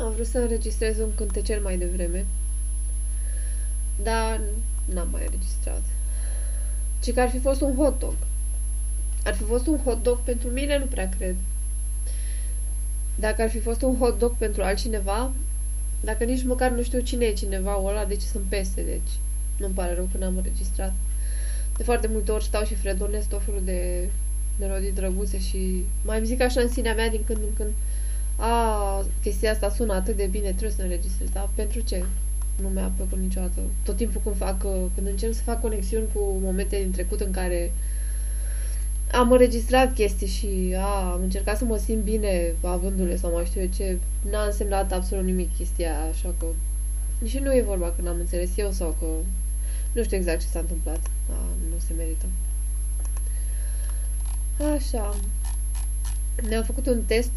Am vrut să înregistrez un cântecel mai devreme, dar n-am mai înregistrat. Ci că ar fi fost un hot dog. Ar fi fost un hot dog pentru mine? Nu prea cred. Dacă ar fi fost un hot dog pentru altcineva, dacă nici măcar nu știu cine e cineva ăla, deci sunt peste, deci nu-mi pare rău că n-am înregistrat. De foarte multe ori stau și fredonez tot felul de melodii drăguțe și mai zic așa în sinea mea din când în când: a, chestia asta sună atât de bine, trebuie să înregistrez, dar pentru ce? Nu mi-a plăcut niciodată. Tot timpul când încerc să fac conexiuni cu momente din trecut în care am înregistrat chestii și am încercat să mă simt bine avându-le sau mai știu eu ce, n-a însemnat absolut nimic chestia, așa că... Și nu e vorba că n-am înțeles eu sau că... Nu știu exact ce s-a întâmplat. Nu se merită. Așa. Ne-am făcut un test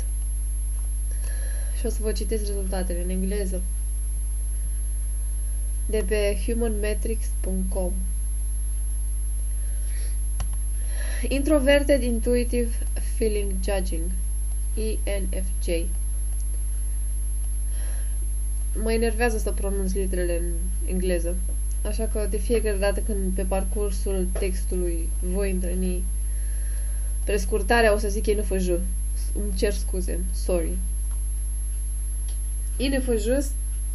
și o să vă citesc rezultatele în engleză de pe humanmetrics.com. Introverted Intuitive Feeling Judging, INFJ. Mă enervează să pronunț literele în engleză, așa că de fiecare dată când pe parcursul textului voi întâlni prescurtarea, o să zic INFJ. Îmi cer scuze, sorry. INFJs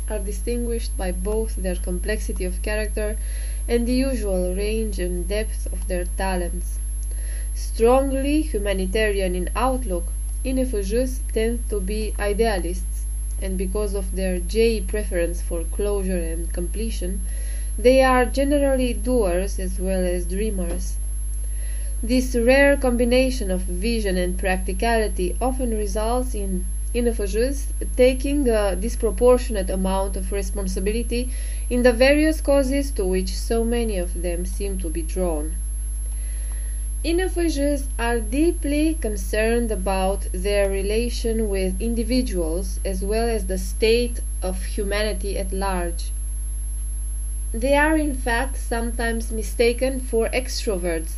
are distinguished by both their complexity of character and the usual range and depth of their talents. Strongly humanitarian in outlook, INFJs tend to be idealists, and because of their J preference for closure and completion, they are generally doers as well as dreamers. This rare combination of vision and practicality often results in INFJs taking a disproportionate amount of responsibility in the various causes to which so many of them seem to be drawn. INFJs are deeply concerned about their relation with individuals as well as the state of humanity at large. They are in fact sometimes mistaken for extroverts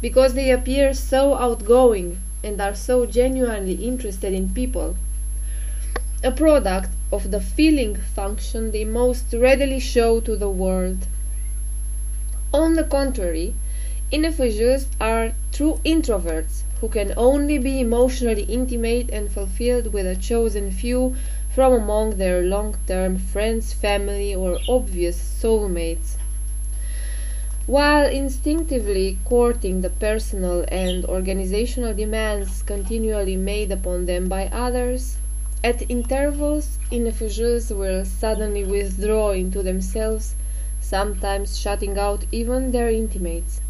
because they appear so outgoing and are so genuinely interested in people. A product of the feeling function they most readily show to the world. On the contrary, INFJs are true introverts who can only be emotionally intimate and fulfilled with a chosen few from among their long-term friends, family, or obvious soulmates. While instinctively courting the personal and organizational demands continually made upon them by others, at intervals, INFJs will suddenly withdraw into themselves, sometimes shutting out even their intimates.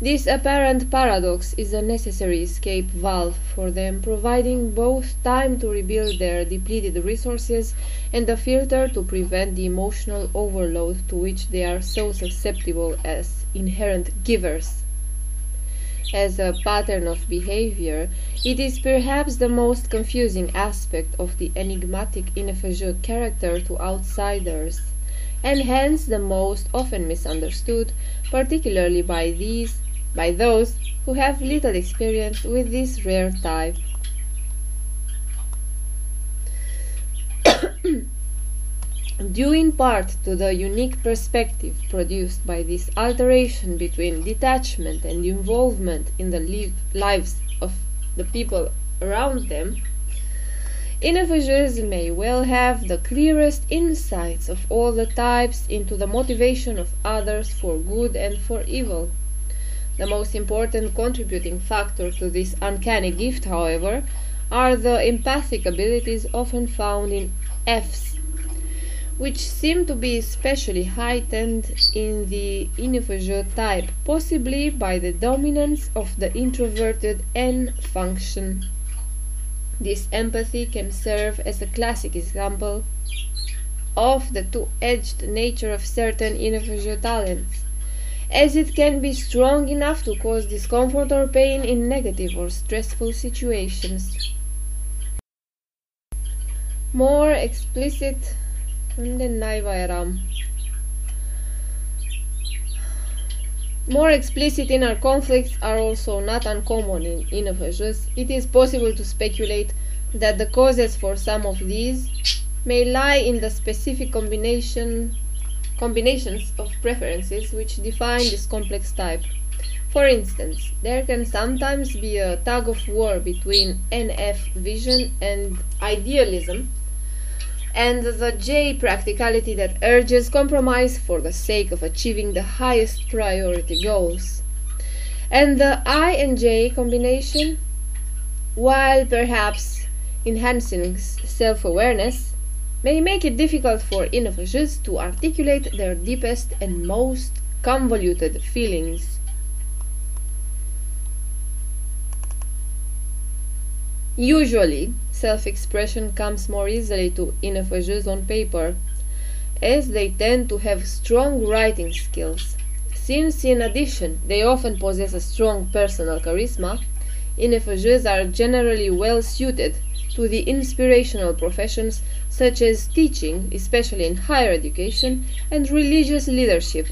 This apparent paradox is a necessary escape valve for them, providing both time to rebuild their depleted resources and a filter to prevent the emotional overload to which they are so susceptible as inherent givers. As a pattern of behavior, it is perhaps the most confusing aspect of the enigmatic INFJ character to outsiders, and hence the most often misunderstood, particularly by those who have little experience with this rare type. Due in part to the unique perspective produced by this alteration between detachment and involvement in the lives of the people around them, INFJs may well have the clearest insights of all the types into the motivation of others for good and for evil. The most important contributing factor to this uncanny gift, however, are the empathic abilities often found in Fs, which seem to be especially heightened in the INFJ type, possibly by the dominance of the introverted N function. This empathy can serve as a classic example of the two-edged nature of certain INFJ talents, as it can be strong enough to cause discomfort or pain in negative or stressful situations. More explicit. More explicit inner conflicts are also not uncommon in INFJs. It is possible to speculate that the causes for some of these may lie in the specific combinations of preferences which define this complex type. For instance, there can sometimes be a tug-of-war between NF vision and idealism and the J practicality that urges compromise for the sake of achieving the highest priority goals. And the I and J combination, while perhaps enhancing self-awareness, may make it difficult for INFJs to articulate their deepest and most convoluted feelings. Usually, self-expression comes more easily to INFJs on paper, as they tend to have strong writing skills. Since, in addition, they often possess a strong personal charisma, INFJs are generally well-suited to the inspirational professions such as teaching, especially in higher education, and religious leadership.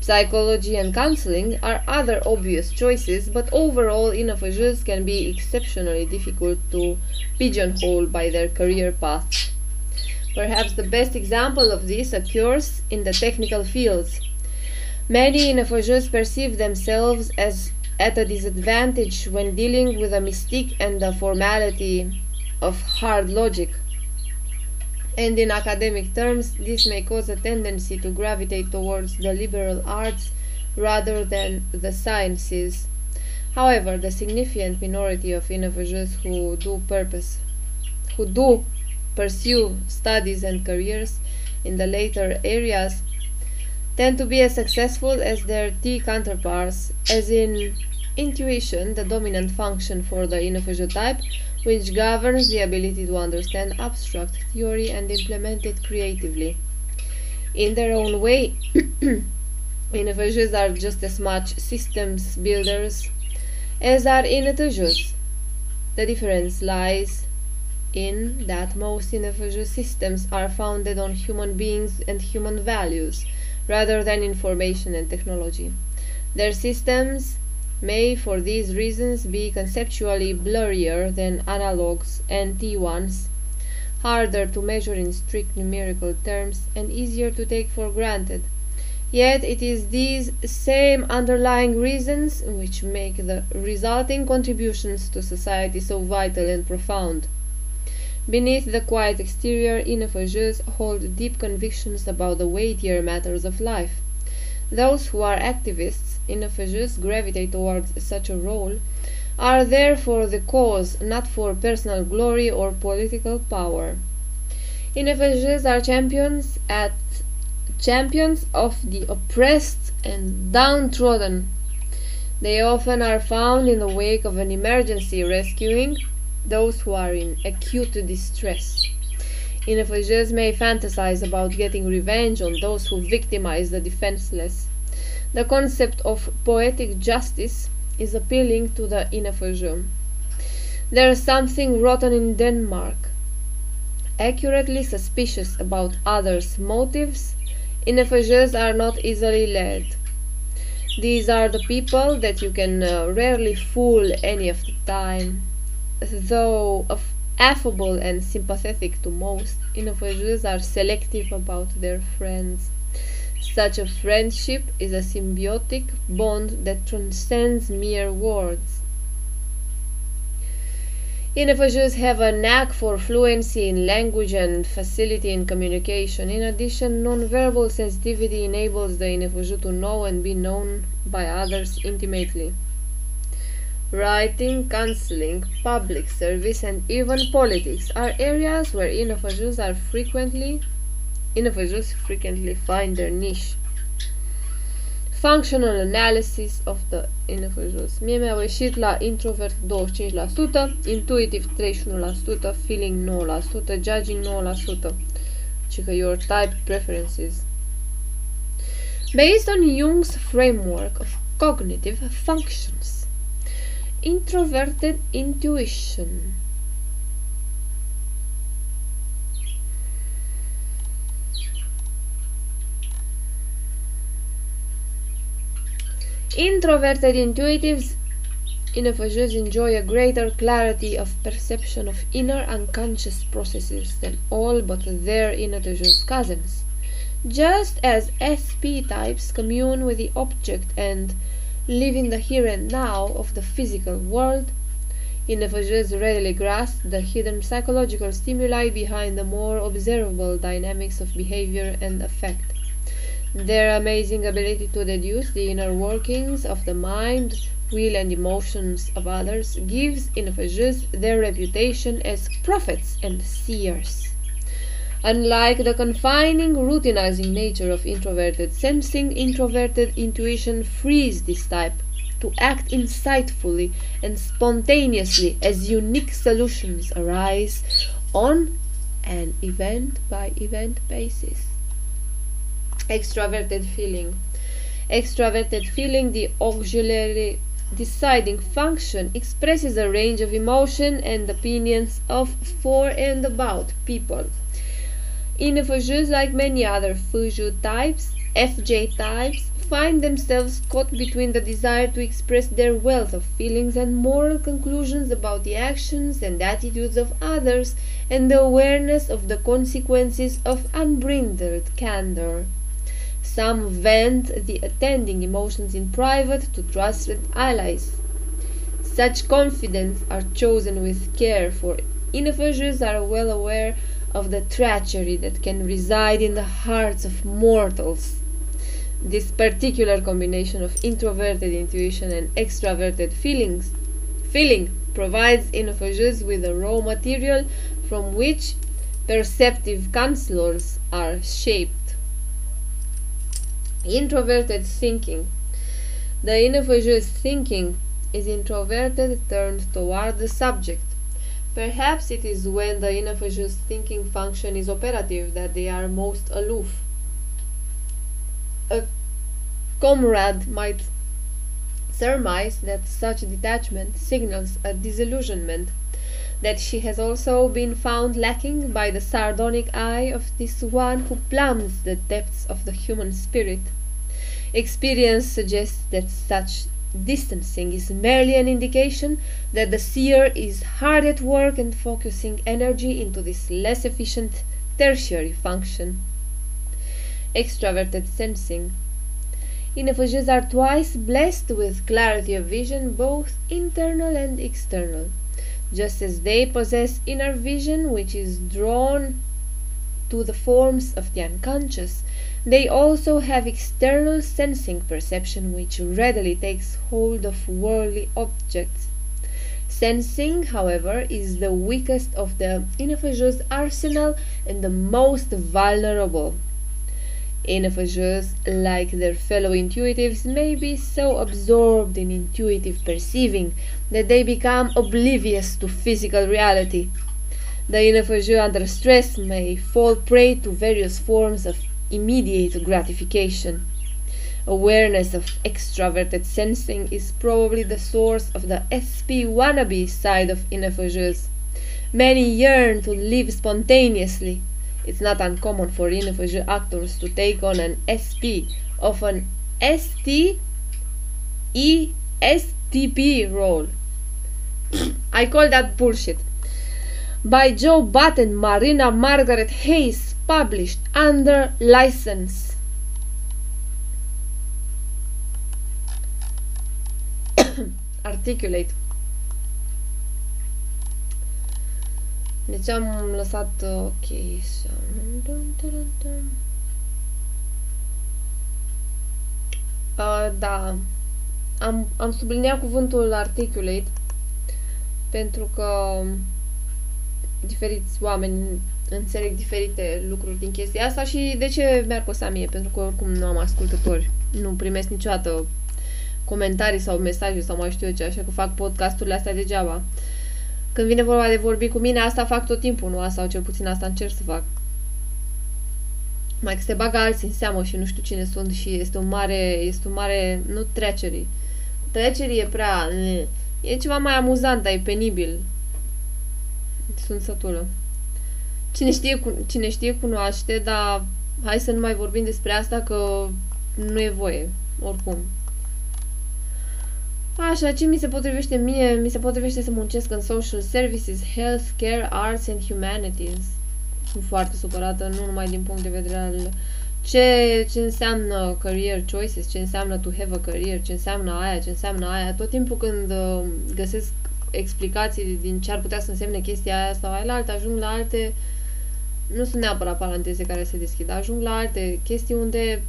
Psychology and counseling are other obvious choices, but overall INFJs can be exceptionally difficult to pigeonhole by their career paths. Perhaps the best example of this occurs in the technical fields. Many INFJs perceive themselves as at a disadvantage when dealing with the mystique and the formality of hard logic. And in academic terms, this may cause a tendency to gravitate towards the liberal arts rather than the sciences. However, the significant minority of INFJs who do pursue studies and careers in the later areas tend to be as successful as their T counterparts, as in intuition, the dominant function for the INFJ type, which governs the ability to understand abstract theory and implement it creatively. In their own way, INFJs are just as much systems builders as are INTJs. The difference lies in that most INFJ systems are founded on human beings and human values, rather than information and technology. Their systems may, for these reasons, be conceptually blurrier than analogs and T ones, harder to measure in strict numerical terms, and easier to take for granted. Yet it is these same underlying reasons which make the resulting contributions to society so vital and profound. Beneath the quiet exterior, INFJs hold deep convictions about the weightier matters of life. Those who are activists, INFJs gravitate towards such a role, are there for the cause, not for personal glory or political power. INFJs are champions of the oppressed and downtrodden. They often are found in the wake of an emergency, rescuing those who are in acute distress. INFJs may fantasize about getting revenge on those who victimize the defenseless. The concept of poetic justice is appealing to the INFJ. There's something rotten in Denmark. Accurately suspicious about others' motives, INFJs are not easily led. These are the people that you can rarely fool any of the time. Though affable and sympathetic to most, INFJs are selective about their friends. Such a friendship is a symbiotic bond that transcends mere words. INFJs have a knack for fluency in language and facility in communication. In addition, nonverbal sensitivity enables the INFJ to know and be known by others intimately. Writing, counseling, public service, and even politics are areas where INFJs frequently find their niche. Functional analysis of the INFJs. Mie mi-au ieșit la introvert 25%, intuitive 31%, feeling 9%, judging 9%, cică your type preferences. Based on Jung's framework of cognitive functions, introverted intuition Introverted intuitives INFJs enjoy a greater clarity of perception of inner unconscious processes than all but their INFJ cousins, just as SP types commune with the object and live in the here and now of the physical world. INFJs readily grasp the hidden psychological stimuli behind the more observable dynamics of behavior and affect. Their amazing ability to deduce the inner workings of the mind, will, and emotions of others gives INFJs their reputation as prophets and seers. Unlike the confining, routinizing nature of introverted sensing, introverted intuition frees this type to act insightfully and spontaneously as unique solutions arise on an event-by-event basis. Extroverted feeling, the auxiliary deciding function, expresses a range of emotion and opinions of for and about people. INFJs, like many other FJ types, find themselves caught between the desire to express their wealth of feelings and moral conclusions about the actions and attitudes of others, and the awareness of the consequences of unbridled candor. Some vent the attending emotions in private to trusted allies. Such confidants are chosen with care, for INFJs are well aware of the treachery that can reside in the hearts of mortals. This particular combination of introverted intuition and extroverted feeling provides INFJs with a raw material from which perceptive counselors are shaped. Introverted thinking. The INFJ's thinking is introverted, turned toward the subject. Perhaps it is when the INFJ's thinking function is operative that they are most aloof. A comrade might surmise that such detachment signals a disillusionment, that she has also been found lacking by the sardonic eye of this one who plumbs the depths of the human spirit. Experience suggests that such distancing is merely an indication that the seer is hard at work and focusing energy into this less efficient tertiary function. Extroverted sensing. INFJs are twice blessed with clarity of vision, both internal and external. Just as they possess inner vision, which is drawn to the forms of the unconscious, they also have external sensing perception, which readily takes hold of worldly objects. Sensing, however, is the weakest of the INFJ's arsenal and the most vulnerable. INFJs, like their fellow intuitives, may be so absorbed in intuitive perceiving that they become oblivious to physical reality. The INFJ under stress may fall prey to various forms of immediate gratification. Awareness of extroverted sensing is probably the source of the SP wannabe side of INFJs. Many yearn to live spontaneously. It's not uncommon for INFJ actors to take on an SP, often STP role. I call that bullshit. By Joe Button, Marina Margaret Hayes, published under license. Articulate. Deci am lăsat ok. Da, am subliniat cuvântul articulate pentru că diferiți oameni înțeleg diferite lucruri din chestia asta și de ce mi-ar păsa mie, pentru că oricum nu am ascultători, nu primesc niciodată comentarii sau mesaje sau mai știu eu ce, așa că fac podcasturile astea degeaba. Când vine vorba de vorbi cu mine, asta fac tot timpul, nu? Sau cel puțin asta încerc să fac. Mai că se bagă alții în seamă și nu știu cine sunt și este o mare, nu trecerii. Trecerii e prea, e ceva mai amuzant, dar e penibil. Sunt sătulă. Cine știe cunoaște, dar hai să nu mai vorbim despre asta că nu e voie, oricum. Așa, ce mi se potrivește mie? Mi se potrivește să muncesc în social services, healthcare, arts and humanities. Sunt foarte supărată, nu numai din punct de vedere al ce înseamnă career choices, ce înseamnă to have a career, ce înseamnă aia, ce înseamnă aia. Tot timpul când găsesc explicații din ce ar putea să însemne chestia aia sau aia, ajung la alte, nu sunt neapărat paranteze care se deschid, ajung la alte chestii unde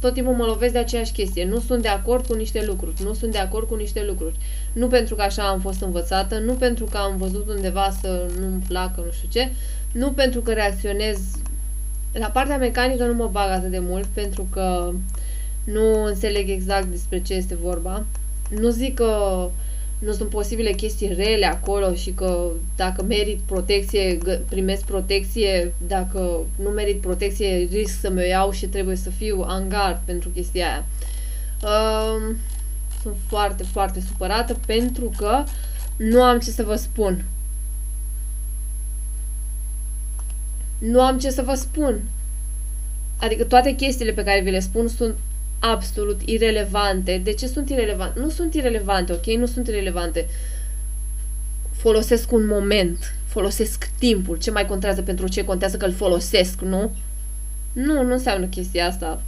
tot timpul mă lovesc de aceeași chestie. Nu sunt de acord cu niște lucruri. Nu pentru că așa am fost învățată, nu pentru că am văzut undeva să nu-mi placă, nu știu ce, nu pentru că reacționez. La partea mecanică nu mă bag atât de mult pentru că nu înțeleg exact despre ce este vorba. Nu zic că nu sunt posibile chestii rele acolo și că dacă merit protecție, primesc protecție, dacă nu merit protecție, risc să mă iau și trebuie să fiu on guard pentru chestia aia. Sunt foarte, foarte supărată pentru că nu am ce să vă spun. Adică toate chestiile pe care vi le spun sunt absolut irelevante. De ce sunt irelevante? Nu sunt irelevante, ok? Nu sunt irelevante. Folosesc un moment. Folosesc timpul. Ce mai contează pentru ce? Contează că îl folosesc, nu? Nu, nu înseamnă chestia asta.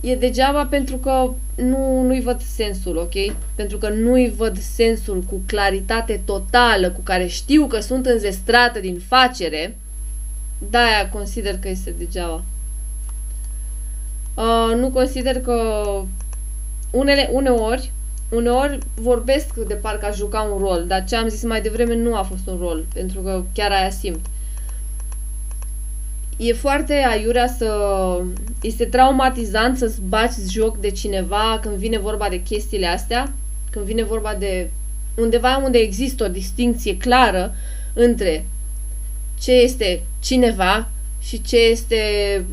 E degeaba pentru că nu-i văd sensul, ok? Pentru că nu-i văd sensul cu claritate totală, cu care știu că sunt înzestrată din facere, de-aia consider că este degeaba. Nu consider că uneori vorbesc de parcă aș juca un rol, dar ce am zis mai devreme nu a fost un rol, pentru că chiar aia simt. E foarte aiurea este traumatizant să-ți baci joc de cineva când vine vorba de chestiile astea, când vine vorba de undeva unde există o distincție clară între ce este cineva și ce este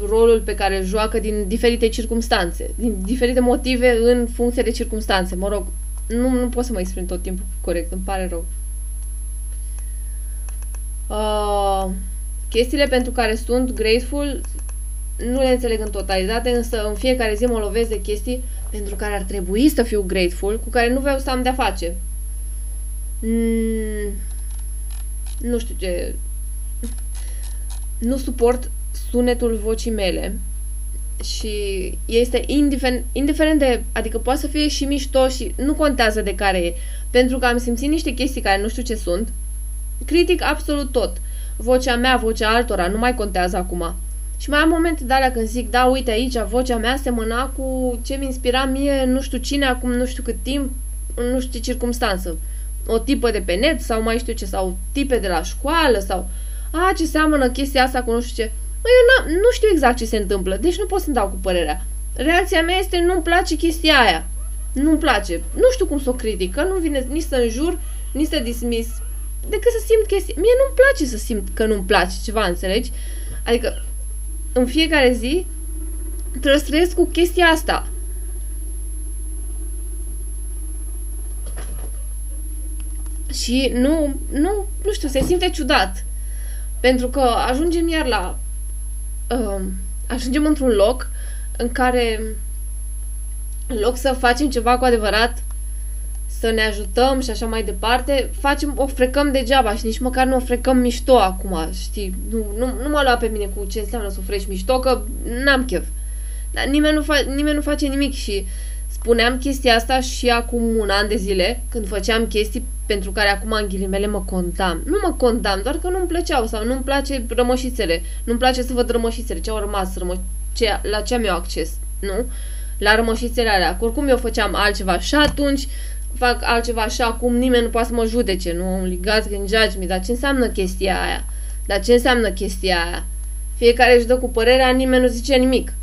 rolul pe care îl joacă din diferite circumstanțe, din diferite motive în funcție de circumstanțe. Mă rog, nu pot să mă exprim tot timpul corect, îmi pare rău. Chestiile pentru care sunt grateful nu le înțeleg în totalitate, însă în fiecare zi mă lovesc de chestii pentru care ar trebui să fiu grateful, cu care nu vreau să am de-a face. Nu știu ce... Nu suport sunetul vocii mele și este indiferent de... Adică poate să fie și mișto și nu contează de care e. Pentru că am simțit niște chestii care nu știu ce sunt, critic absolut tot. Vocea mea, vocea altora, nu mai contează acum. Și mai am momente de alea când zic, da, uite aici, vocea mea semăna cu ce mi inspira mie, nu știu cine, acum nu știu cât timp, nu știu ce circumstanță. O tipă de pe net sau mai știu ce, sau tipe de la școală, sau... A, ce seamănă chestia asta cu nu știu ce. Mă, eu nu știu exact ce se întâmplă, deci nu pot să-mi dau cu părerea. Reacția mea este, nu-mi place chestia aia. Nu-mi place. Nu știu cum să o critică, nu-mi vine nici să înjur, nici să dismis. Decât să simt chestii. Mie nu-mi place să simt că nu-mi place ceva, înțelegi? Adică, în fiecare zi, trăiesc cu chestia asta. Și nu știu, se simte ciudat. Pentru că ajungem iar la... ajungem într-un loc în care, în loc să facem ceva cu adevărat, să ne ajutăm și așa mai departe, o frecăm degeaba și nici măcar nu o frecăm mișto acum, știi? Nu m-a luat pe mine cu ce înseamnă să o freci mișto, că n-am chef. Dar nimeni nu face nimic și spuneam chestia asta și acum un an de zile, când făceam chestii pentru care acum, în ghilimele, mă condamn. Nu mă condamn, doar că nu-mi plăceau sau nu-mi place rămășițele. Nu-mi place să văd rămășițele, ce au rămas, la ce am eu acces, nu? La rămășițele alea. Oricum eu făceam altceva și atunci... fac altceva și acum, nimeni nu poate să mă judece, nu? Ligați în judge me, dar ce înseamnă chestia aia? Fiecare își dă cu părerea, nimeni nu zice nimic.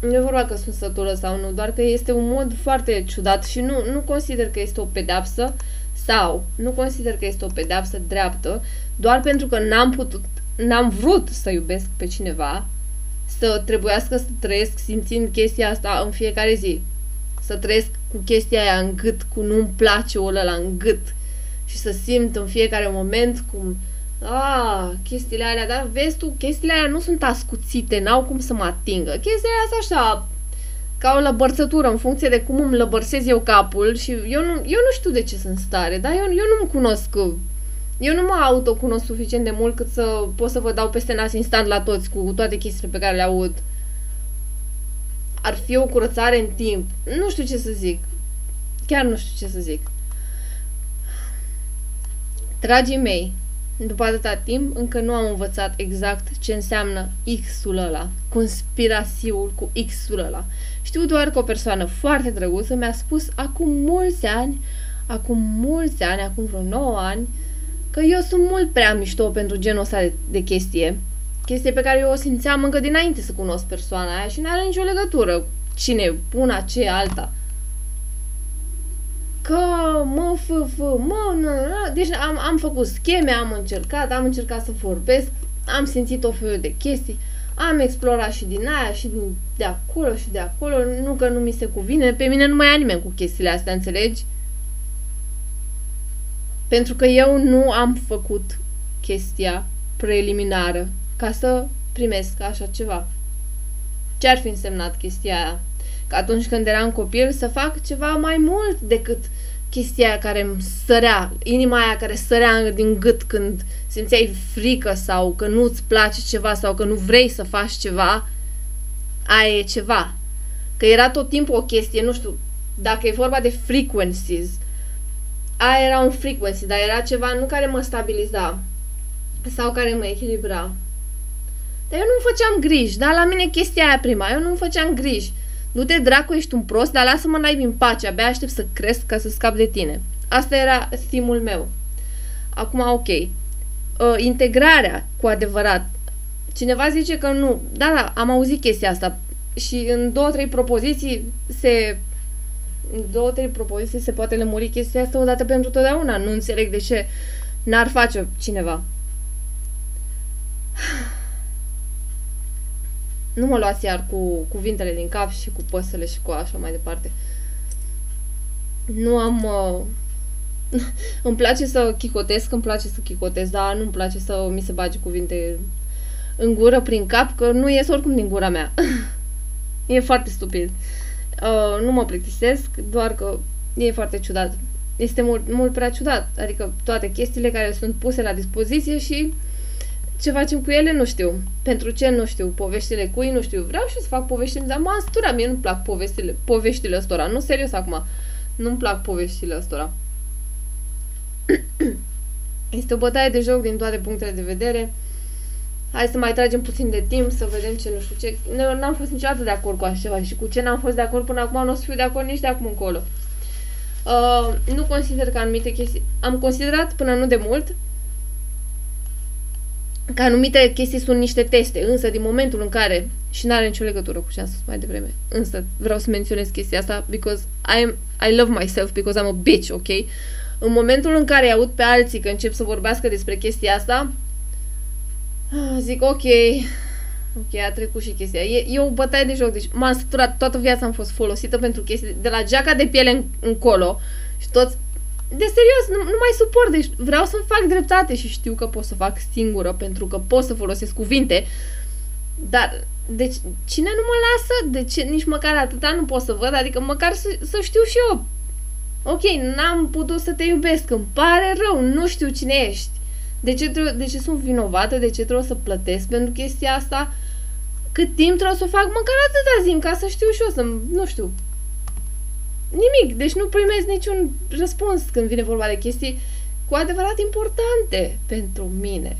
Nu e vorba că sunt sătură sau nu, doar că este un mod foarte ciudat și nu consider că este o pedeapsă sau nu consider că este o pedeapsă dreaptă, doar pentru că n-am vrut să iubesc pe cineva, să trebuiască să trăiesc simțind chestia asta în fiecare zi. Să trăiesc cu chestia aia în gât, cu nu-mi place o ăla în gât și să simt în fiecare moment cum chestiile alea, dar vezi tu, chestiile alea nu sunt ascuțite, n-au cum să mă atingă. Chestiile alea sunt așa, ca o lăbărțătură în funcție de cum îmi lăbărsez eu capul și eu nu știu de ce sunt în stare, dar eu nu-mi cunosc, eu nu mă autocunosc suficient de mult cât să pot să vă dau peste nas instant la toți cu toate chestiile pe care le aud. Ar fi o curățare în timp. Nu știu ce să zic. Chiar nu știu ce să zic. Dragii mei, după atâta timp, încă nu am învățat exact ce înseamnă X-ul ăla, conspirațiul cu X-ul ăla. Știu doar că o persoană foarte drăguță mi-a spus acum vreo 9 ani, că eu sunt mult prea mișto pentru genul ăsta de chestie. Chestie pe care eu o simțeam încă dinainte să cunosc persoana aia și nu are nicio legătură cu cine, una, ce, alta. Că deci am făcut scheme, am încercat să vorbesc, am simțit tot felul de chestii, am explorat și din aia și de acolo și de acolo, nu că nu mi se cuvine, pe mine nu mai ia nimeni cu chestiile astea, înțelegi? Pentru că eu nu am făcut chestia preliminară ca să primesc așa ceva. Ce ar fi însemnat chestia aia? Că atunci când eram copil să fac ceva mai mult decât chestia aia care îmi sărea, inima aia care sărea din gât când simțeai frică sau că nu-ți place ceva sau că nu vrei să faci ceva, aia e ceva. Că era tot timpul o chestie, nu știu, dacă e vorba de frequencies, aia era un frequency, dar era ceva nu care mă stabiliza sau care mă echilibra. Dar eu nu-mi făceam griji, dar la mine chestia aia prima, eu nu-mi făceam griji. Du-te, dracu, ești un prost, dar lasă-mă n-ai din pace, abia aștept să cresc ca să scap de tine. Asta era theme-ul meu. Acum, ok. Integrarea, cu adevărat. Cineva zice că nu. Da, am auzit chestia asta. Și în 2-3 propoziții se... În 2-3 propoziții se poate lămuri chestia asta odată pentru totdeauna. Nu înțeleg de ce n-ar face cineva. Nu mă luați iar cu cuvintele din cap și cu păsările și cu așa mai departe. Nu am... Îmi place să chicotesc, dar nu-mi place să mi se bage cuvinte în gură, prin cap, că nu ies oricum din gura mea. E foarte stupid. Nu mă plictisesc, doar că e foarte ciudat. Este mult prea ciudat. Adică toate chestiile care sunt puse la dispoziție și... Ce facem cu ele? Nu știu. Pentru ce? Nu știu. Poveștile cui? Nu știu. Vreau și să fac poveștile, dar m-am săturat. Mie nu-mi plac poveștile ăstora. Nu, serios acum. Nu-mi plac poveștile ăstora. Este o bătaie de joc din toate punctele de vedere. Hai să mai tragem puțin de timp, să vedem ce nu știu ce. Eu n-am fost niciodată de acord cu așa ceva și cu ce n-am fost de acord până acum nu o să fiu de acord nici de acum încolo. Nu consider că anumite chestii... Am considerat până nu de mult că anumite chestii sunt niște teste, însă din momentul în care, și n-are nicio legătură cu ce am spus mai devreme, însă vreau să menționez chestia asta, because I love myself, because I'm a bitch, ok? În momentul în care aud pe alții că încep să vorbească despre chestia asta, zic, ok, a trecut și chestia. E o bătaie de joc, deci m-am săturat, toată viața am fost folosită pentru chestii, de la geaca de piele încolo, și toți... De serios, nu mai suport, deci vreau să-mi fac dreptate și știu că pot să fac singură pentru că pot să folosesc cuvinte, dar, deci, cine nu mă lasă? De ce? Nici măcar atâta nu pot să văd, adică măcar să știu și eu. Ok, n-am putut să te iubesc, îmi pare rău, nu știu cine ești. De ce sunt vinovată? De ce trebuie să plătesc pentru chestia asta? Cât timp trebuie să o fac? Măcar atâta zi, ca să știu și eu, să nu știu. Nimic, deci nu primesc niciun răspuns când vine vorba de chestii cu adevărat importante pentru mine.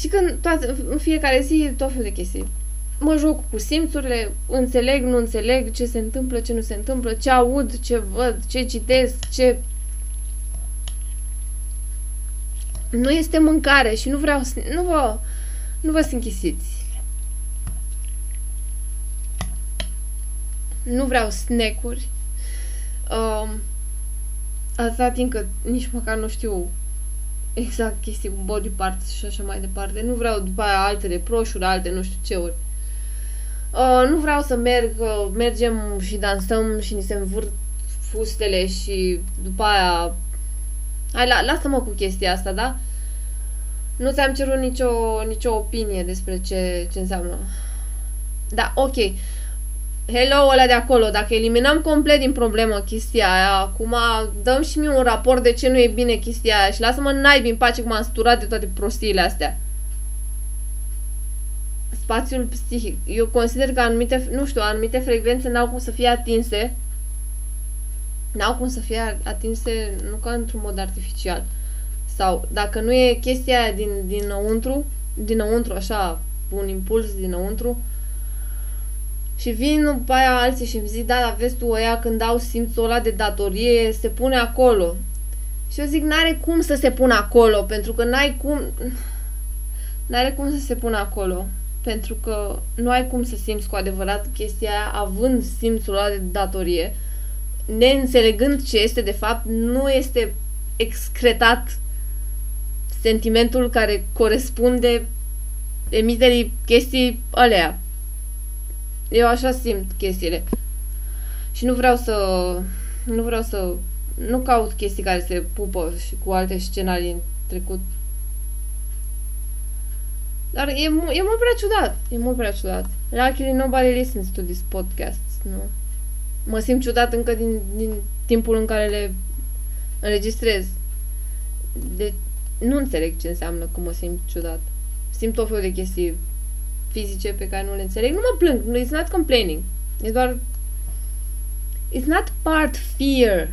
Și când în fiecare zi tot felul de chestii. Mă joc cu simțurile, înțeleg, nu înțeleg, ce se întâmplă, ce nu se întâmplă, ce aud, ce văd, ce citesc, ce... Nu este mâncare și nu vreau să... Nu vă închisiți. Nu vreau snack-uri. Atâta timp că nici măcar nu știu exact chestii cu body parts și așa mai departe. Nu vreau după aia alte reproșuri, alte nu știu ce ori. Nu vreau să merg, mergem și dansăm și ni se învârt fustele și după aia... Hai, lasă-mă cu chestia asta, da? Nu ți-am cerut nicio opinie despre ce înseamnă Da, ok. Hello, ăla de acolo. Dacă eliminăm complet din problemă chestia aia, acum dăm și mie un raport de ce nu e bine chestia aia și lasă-mă naibii în pace că m-am sturat de toate prostiile astea. Spațiul psihic. Eu consider că anumite, nu știu, anumite frecvențe n-au cum să fie atinse. N-au cum să fie atinse, nu ca într-un mod artificial. Sau dacă nu e chestia aia dinăuntru, așa, un impuls dinăuntru, și vin după aia alții și îmi zic, da, dar vezi tu, ăia când au simțul ăla de datorie, se pune acolo. Și eu zic, n-are cum să se pună acolo, pentru că n-ai cum... N-are cum să se pună acolo, pentru că nu ai cum să simți cu adevărat chestia aia, având simțul ăla de datorie, neînțelegând ce este, de fapt, nu este excretat sentimentul care corespunde emiterii chestii alea. Eu așa simt chestiile. Și nu vreau să nu caut chestii care se pupă și cu alte scenarii în trecut. Dar e mult prea ciudat. E mult prea ciudat. Luckily nobody listens to this podcast, nu? Mă simt ciudat încă din timpul în care le înregistrez. De nu înțeleg ce înseamnă că mă simt ciudat. Simt tot felul de chestii fizice pe care nu le înțeleg. Nu mă plâng. It's not complaining. E doar... It's not part fear.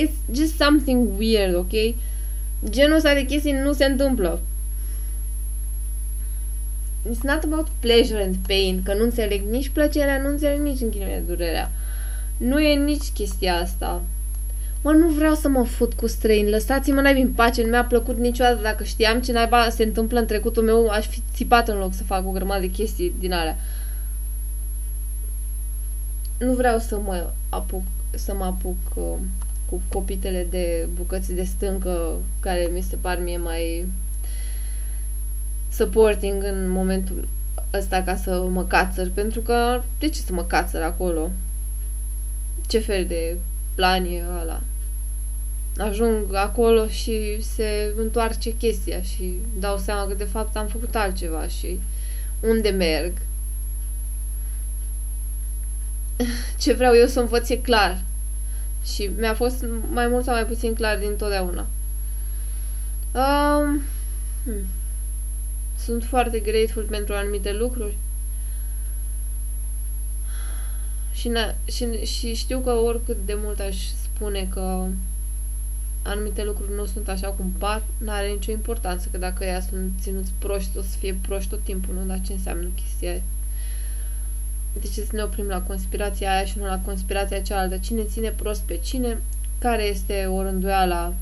It's just something weird, ok? Genul ăsta de chestii nu se întâmplă. It's not about pleasure and pain. Că nu înțeleg nici plăcerea, nu înțeleg nici închinerea, durerea. Nu e nici chestia asta. Mă, nu vreau să mă fut cu străini. Lăsați-mă naibii în pace. Nu mi-a plăcut niciodată. Dacă știam ce naiba se întâmplă în trecutul meu, aș fi țipat în loc să fac o grămadă de chestii din alea. Nu vreau să mă apuc, cu copitele de bucăți de stâncă care mi se par mie mai supporting în momentul ăsta ca să mă cațăr. Pentru că de ce să mă cațăr acolo? Ce fel de plan e ăla? Ajung acolo și se întoarce chestia și dau seama că de fapt am făcut altceva și unde merg. Ce vreau eu să învăț e clar și mi-a fost mai mult sau mai puțin clar dintotdeauna. Sunt foarte grateful pentru anumite lucruri. Și știu că oricât de mult aș spune că anumite lucruri nu sunt așa cum par, n-are nicio importanță, că dacă ea sunt ținuți proști, o să fie proști tot timpul, nu? Dar ce înseamnă chestia aia? De ce să ne oprim la conspirația aia și nu la conspirația cealaltă? Cine ține prost pe cine? Care este o rânduială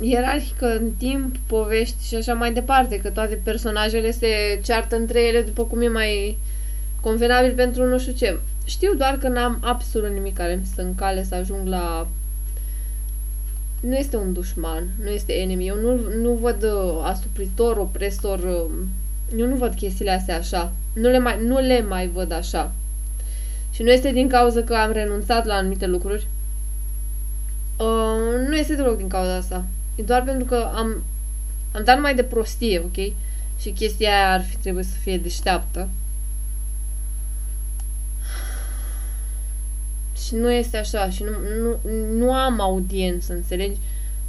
ierarhică în timp, povești și așa mai departe, că toate personajele se ceartă între ele după cum e mai... convenabil pentru nu știu ce. Știu doar că n-am absolut nimic care îmi stă în cale să ajung la... Nu este un dușman, nu este enemy. Eu nu văd asupritor, opresor. Eu nu văd chestiile astea așa. Nu le mai văd așa. Și nu este din cauza că am renunțat la anumite lucruri. Nu este deloc din cauza asta. E doar pentru că am dat mai de prostie, ok? Și chestia aia ar fi trebuit să fie deșteaptă. Și nu este așa și nu am audiență, înțelegi?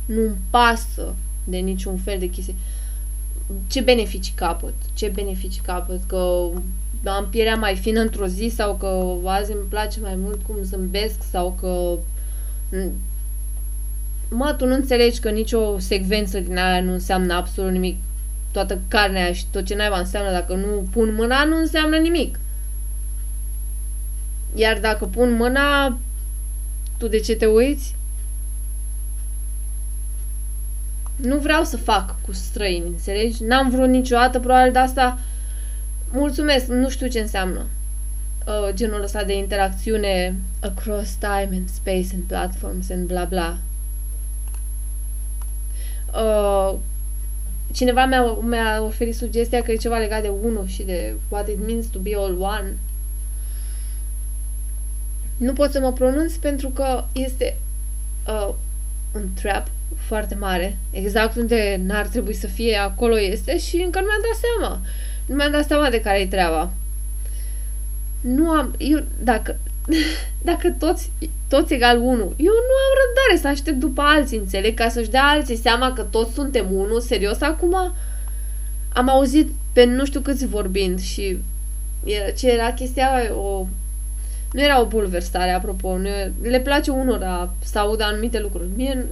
Nu-mi pasă de niciun fel de chestie. Ce beneficii capăt? Că am pielea mai fină într-o zi sau că azi îmi place mai mult cum zâmbesc sau că... Mă, tu nu înțelegi că nicio secvență din aia nu înseamnă absolut nimic. Toată carnea și tot ce naiba înseamnă, dacă nu pun mâna, nu înseamnă nimic. Iar dacă pun mâna, tu de ce te uiți? Nu vreau să fac cu străini, înțelegi? N-am vrut niciodată, probabil de asta mulțumesc, nu știu ce înseamnă genul ăsta de interacțiune across time and space and platforms and bla bla. Cineva mi-a oferit sugestia că e ceva legat de unul și de what it means to be all one. Nu pot să mă pronunț pentru că este un trap foarte mare. Exact unde n-ar trebui să fie, acolo este și încă nu mi-am dat seama. Numai de asta, mă, de care-i treaba. Nu am, eu, dacă toți egal 1, eu nu am răbdare să aștept după alții, înțeleg, ca să-și dea alții seama că toți suntem 1, serios, acum am auzit pe nu știu câți vorbind și ce era chestia, nu era o bulversare, apropo, le place unora să audă anumite lucruri, mie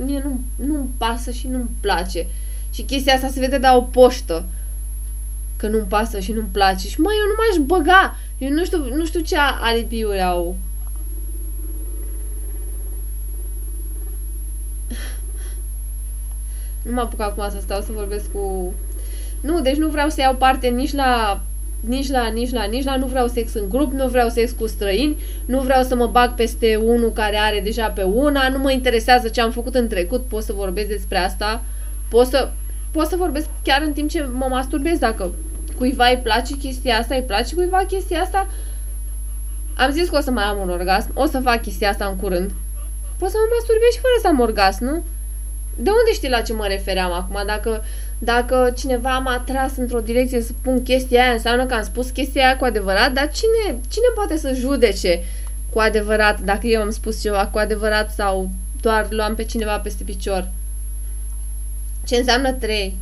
nu-mi pasă și nu-mi place și chestia asta se vede da o poștă că nu-mi pasă și nu-mi place și eu nu m-aș băga. Eu nu știu ce alibiuri au. Nu mă apuc acum să stau să vorbesc cu... Nu, deci nu vreau să iau parte nici la, nu vreau sex în grup, nu vreau sex cu străini, nu vreau să mă bag peste unul care are deja pe una, nu mă interesează ce am făcut în trecut, pot să vorbesc despre asta, pot să vorbesc chiar în timp ce mă masturbez, dacă... Cuiva îi place chestia asta, îi place cuiva chestia asta. Am zis că o să mai am un orgasm, o să fac chestia asta în curând. Poți să mă masturbezi și fără să am orgasm, nu? De unde știi la ce mă refeream acum? Dacă cineva m-a atras într-o direcție să pun chestia aia, înseamnă că am spus chestia aia cu adevărat, dar cine poate să judece cu adevărat dacă eu am spus ceva cu adevărat sau doar luam pe cineva peste picior? Ce înseamnă 3?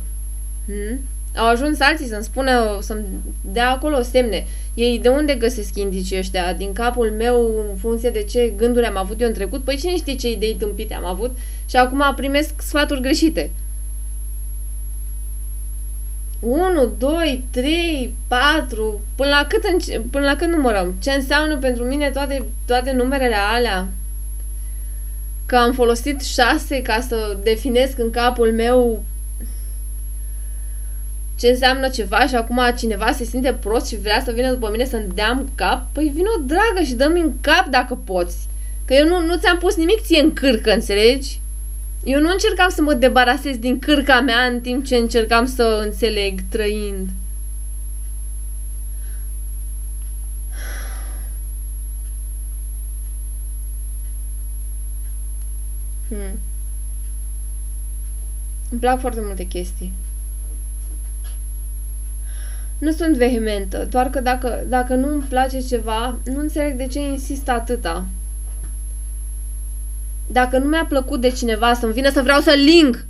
Au ajuns alții să-mi spună, să-mi dea acolo semne. Ei de unde găsesc indicii ăștia? Din capul meu, în funcție de ce gânduri am avut eu în trecut? Păi cine știe ce idei tâmpite am avut și acum primesc sfaturi greșite. 1, 2, 3, 4, până la cât numărăm? Ce înseamnă pentru mine toate numerele alea? Că am folosit 6 ca să definesc în capul meu ce înseamnă ceva și acum cineva se simte prost și vrea să vină după mine să-mi dea în cap? Păi vină, dragă, și dă-mi în cap dacă poți. Că eu nu ți-am pus nimic ție în cârcă, înțelegi? Eu nu încercam să mă debarasez din cârca mea în timp ce încercam să înțeleg trăind. Îmi plac foarte multe chestii. Nu sunt vehementă, doar că dacă nu îmi place ceva, nu înțeleg de ce insist atâta. Dacă nu mi-a plăcut de cineva să-mi vină să vreau să ling,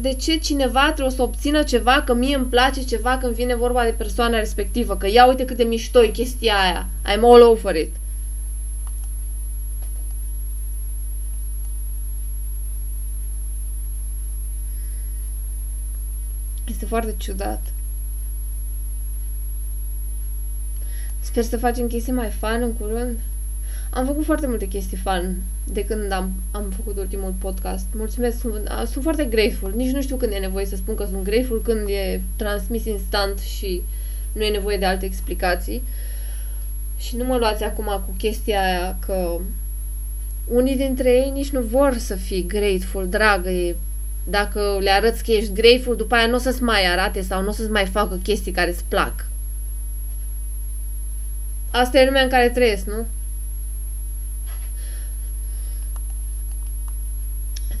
de ce cineva trebuie să obțină ceva că mie îmi place ceva când vine vorba de persoana respectivă? Că ia uite cât de mișto e chestia aia. I'm all over it. Este foarte ciudat. Sper să facem chestii mai fun în curând. Am făcut foarte multe chestii fun de când am făcut ultimul podcast. Mulțumesc, sunt foarte grateful. Nici nu știu când e nevoie să spun că sunt grateful, când e transmis instant și nu e nevoie de alte explicații. Și nu mă luați acum cu chestia aia că unii dintre ei nici nu vor să fie grateful, dragă. Dacă le arăți că ești grateful, după aia nu o să-ți mai arate sau nu o să-ți mai facă chestii care îți plac. Asta e lumea în care trăiesc, nu?